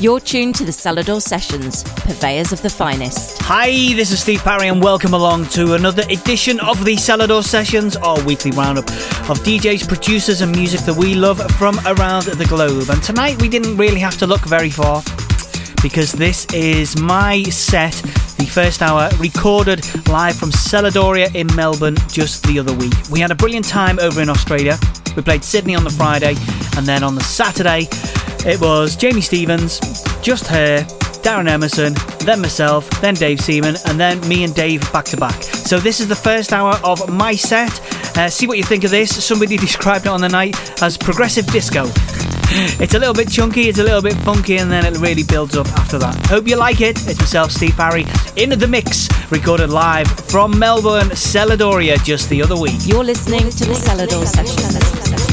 You're tuned to the Selador Sessions, purveyors of the finest. Hi, this is Steve Parry and welcome along to another edition of the Selador Sessions, our weekly roundup of DJs, producers and music that we love from around the globe. And tonight we didn't really have to look very far because this is my set, the first hour, recorded live from Seladoria in Melbourne just the other week. We had a brilliant time over in Australia. We played Sydney on the Friday and then on the Saturday it was Jamie Stevens, just her, Darren Emerson, then myself, then Dave Seaman, and then me and Dave back to back. So this is the first hour of my set. See what you think of this. Somebody described it on the night as progressive disco. It's a little bit chunky, it's a little bit funky, and then it really builds up after that. Hope you like it. It's myself, Steve Parry, in the mix, recorded live from Melbourne, Seladoria, just the other week. You're listening to the Selador Sessions.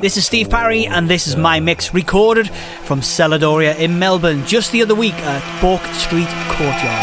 This is Steve Parry and this is my mix, recorded from Seladoria in Melbourne just the other week at Bourke Street Courtyard.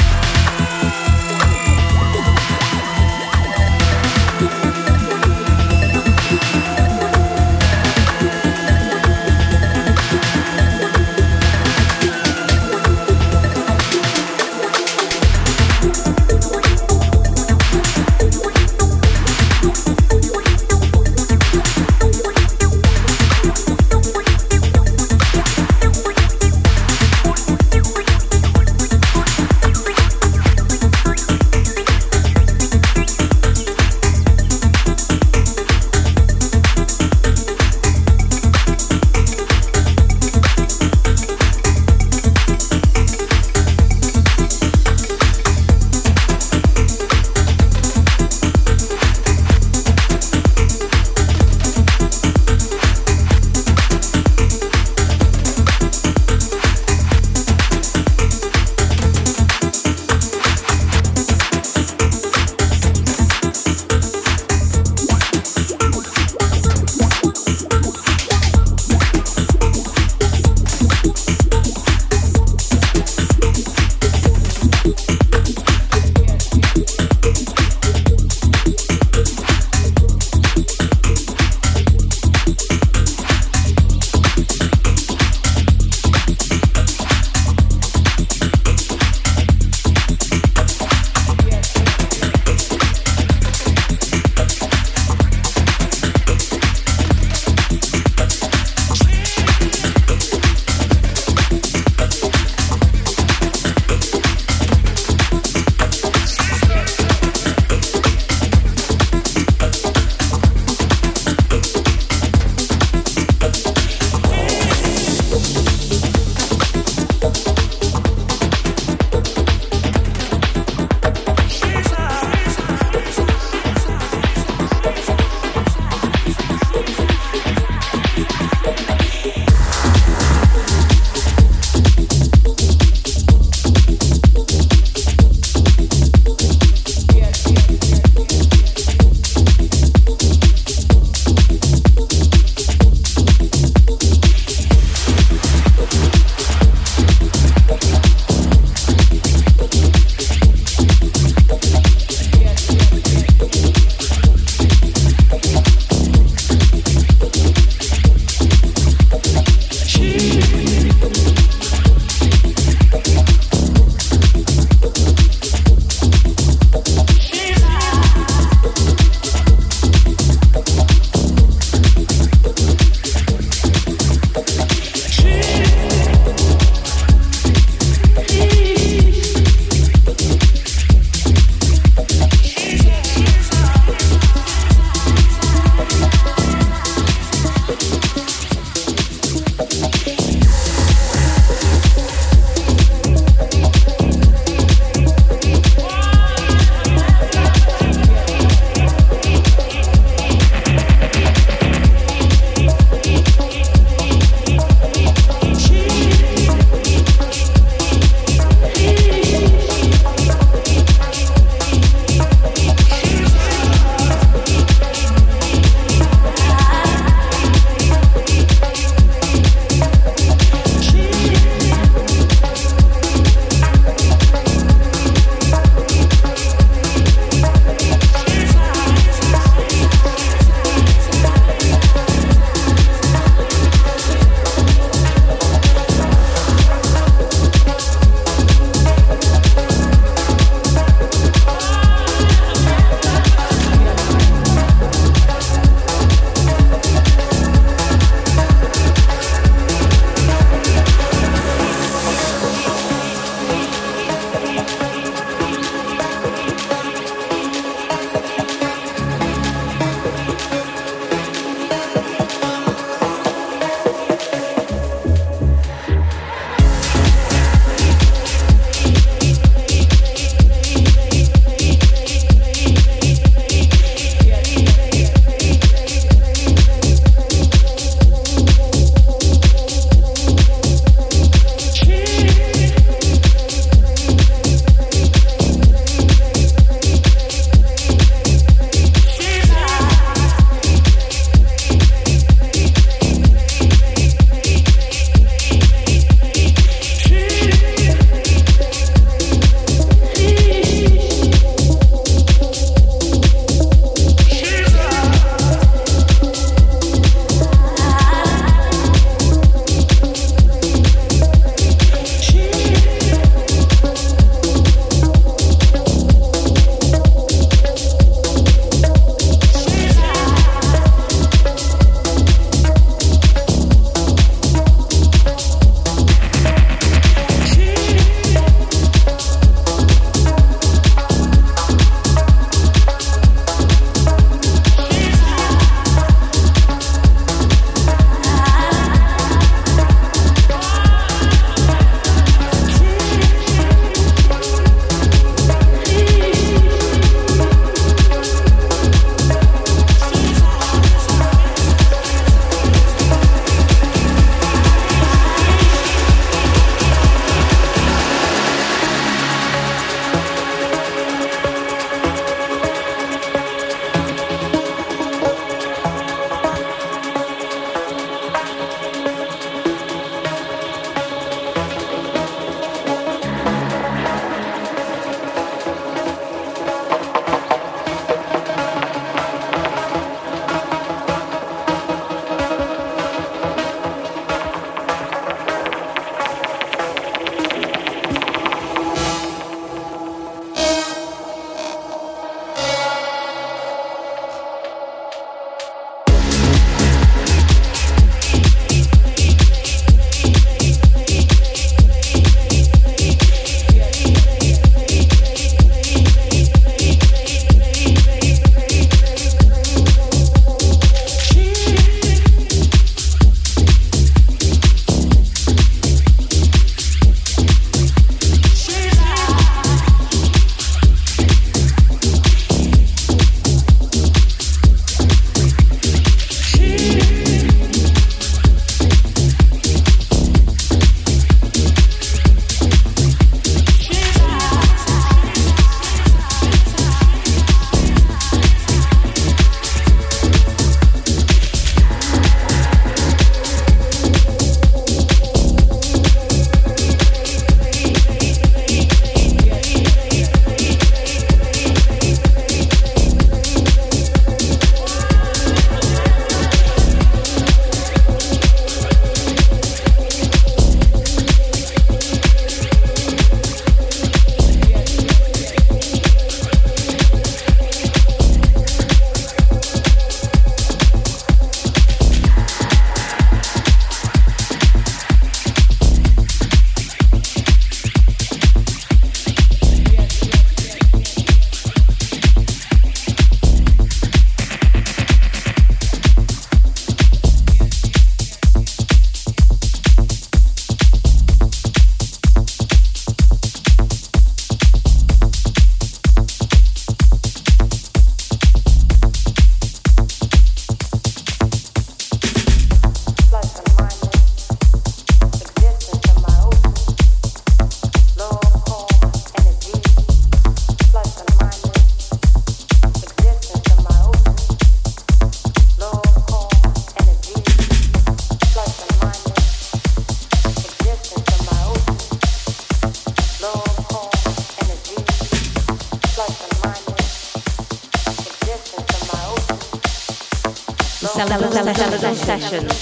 Selador Sessions.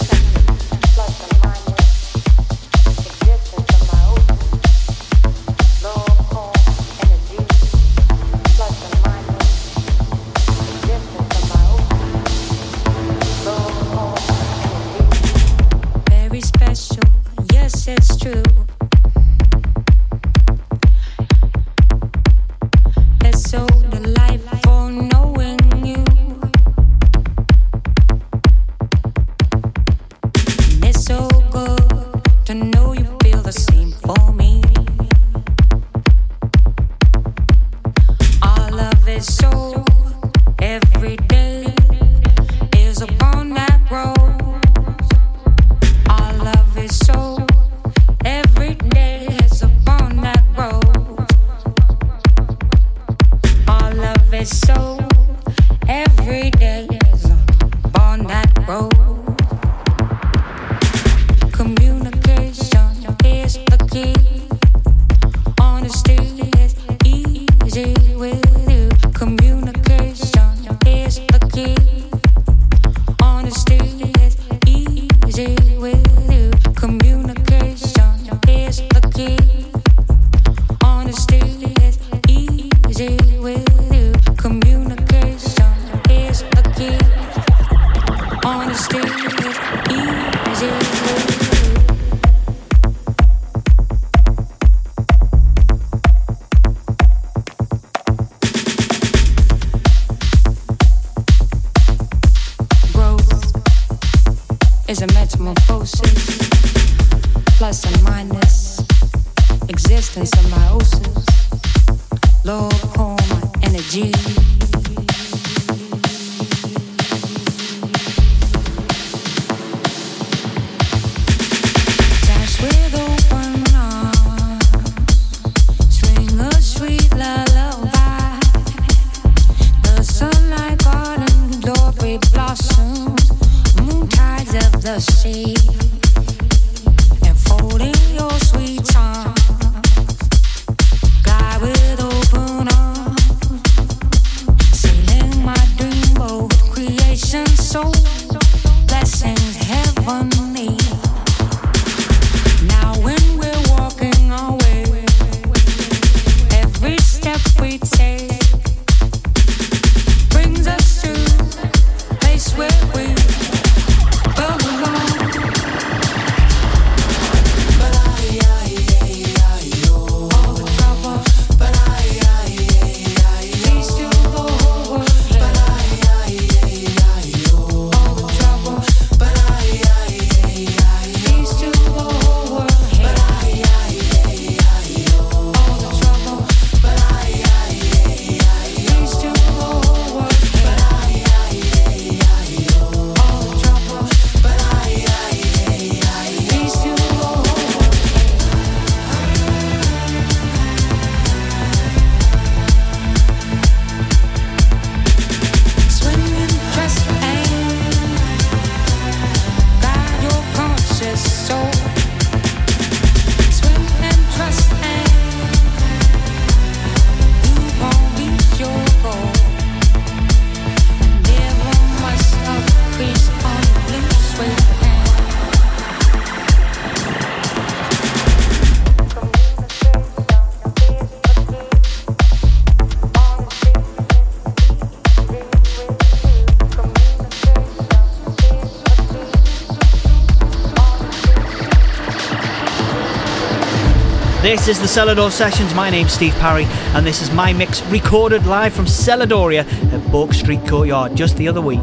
This is the Selador Sessions. My name's Steve Parry, and this is my mix recorded live from Seladoria at Bourke Street Courtyard just the other week.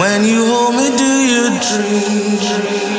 When you hold me, do you dream?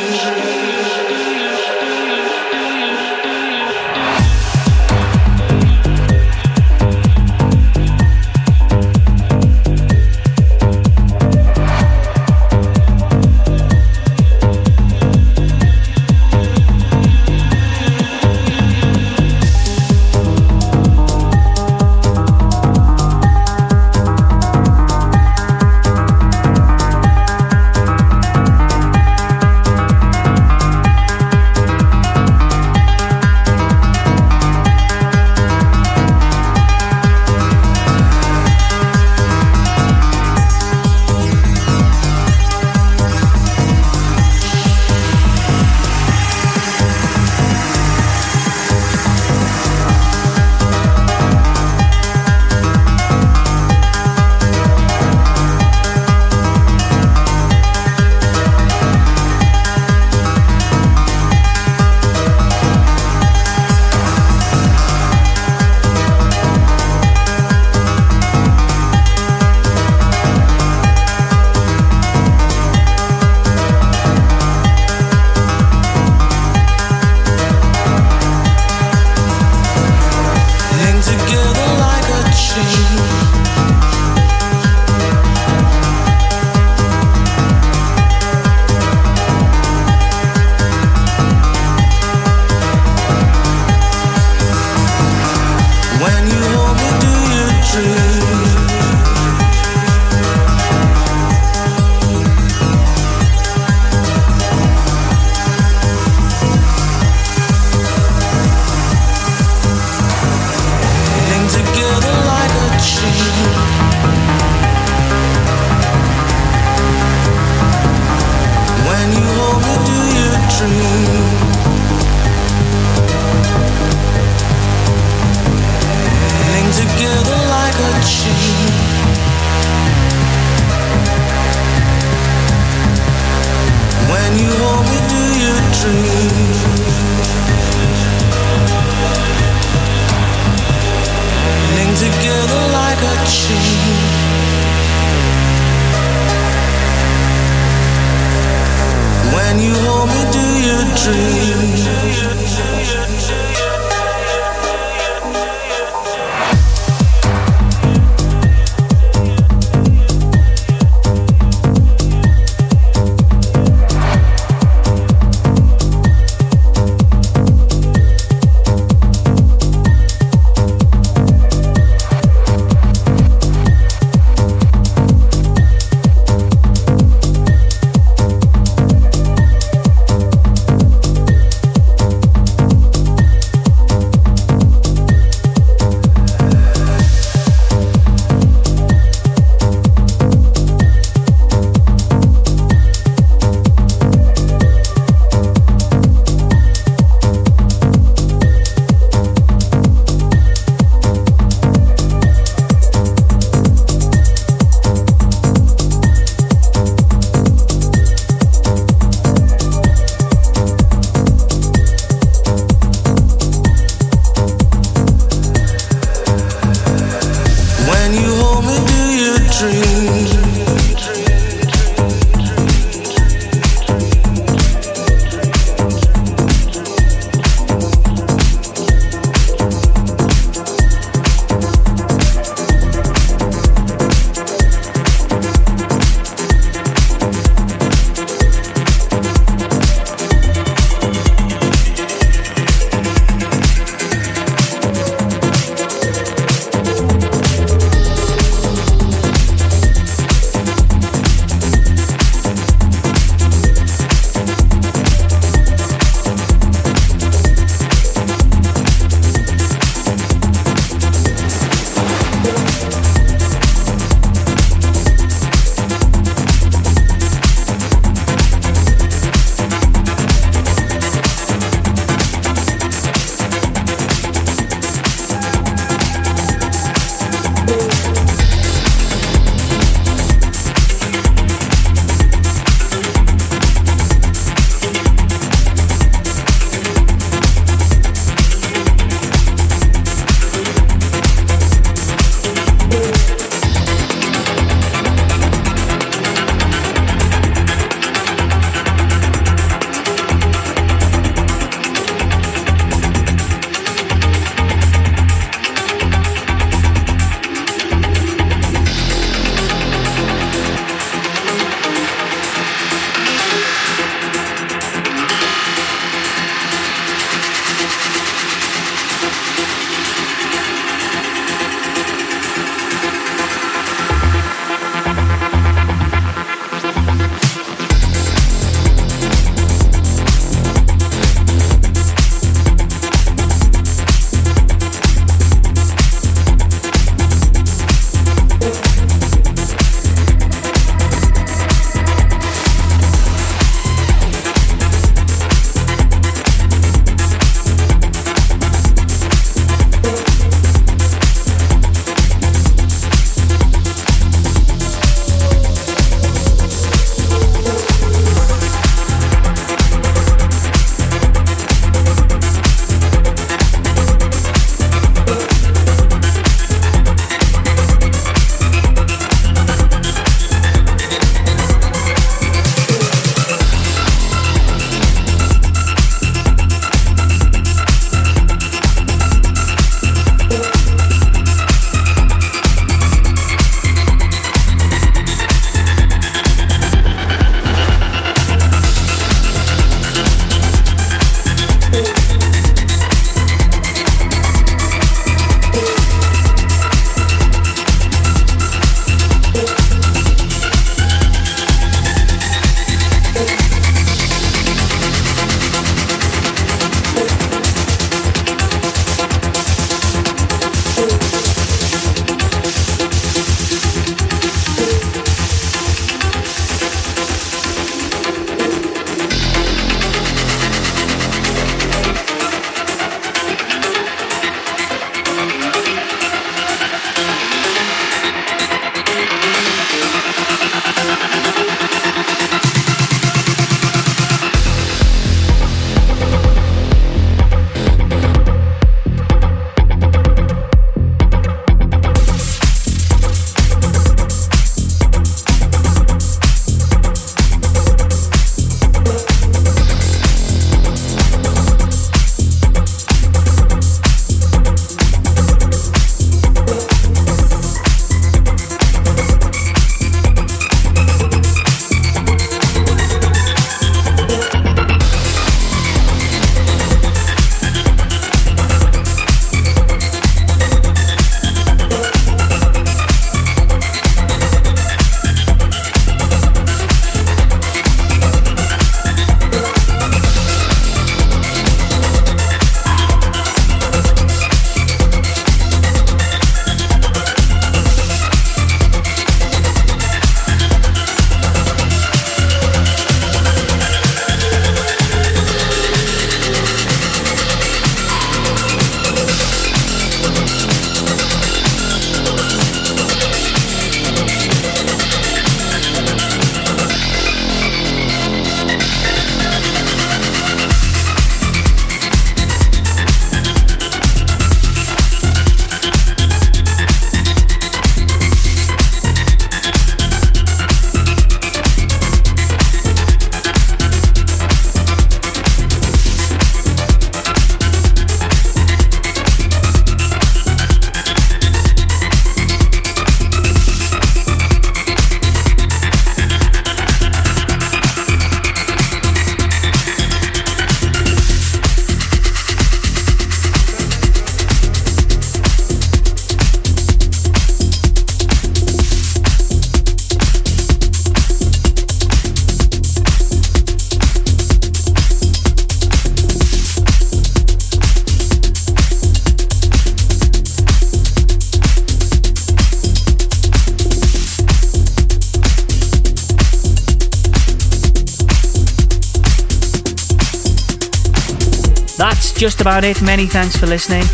That's just about it. Many thanks for listening.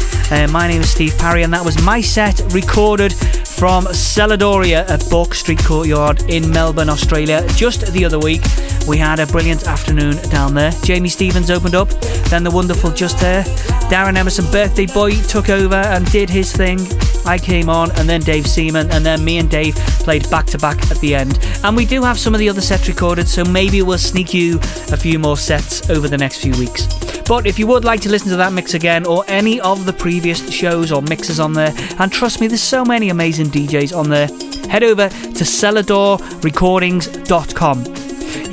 My name is Steve Parry, and that was my set recorded from Seladoria at Bourke Street Courtyard in Melbourne, Australia, just the other week. We had a brilliant afternoon down there. Jamie Stevens opened up, then the wonderful Just There. Darren Emerson, Birthday Boy, took over and did his thing. I came on, and then Dave Seaman, and then me and Dave played back-to-back at the end. And we do have some of the other sets recorded, so maybe we'll sneak you a few more sets over the next few weeks. But if you would like to listen to that mix again, or any of the previous shows or mixes on there, and trust me, there's so many amazing DJs on there, head over to seladorrecordings.com.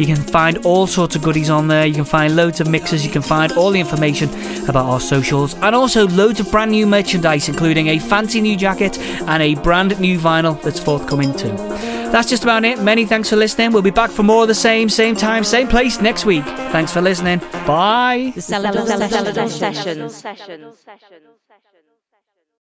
You can find all sorts of goodies on there. You can find loads of mixes. You can find all the information about our socials, and also loads of brand new merchandise, including a fancy new jacket and a brand new vinyl that's forthcoming too. That's just about it. Many thanks for listening. We'll be back for more of the same time, same place next week. Thanks for listening. Bye. The Selador Sessions.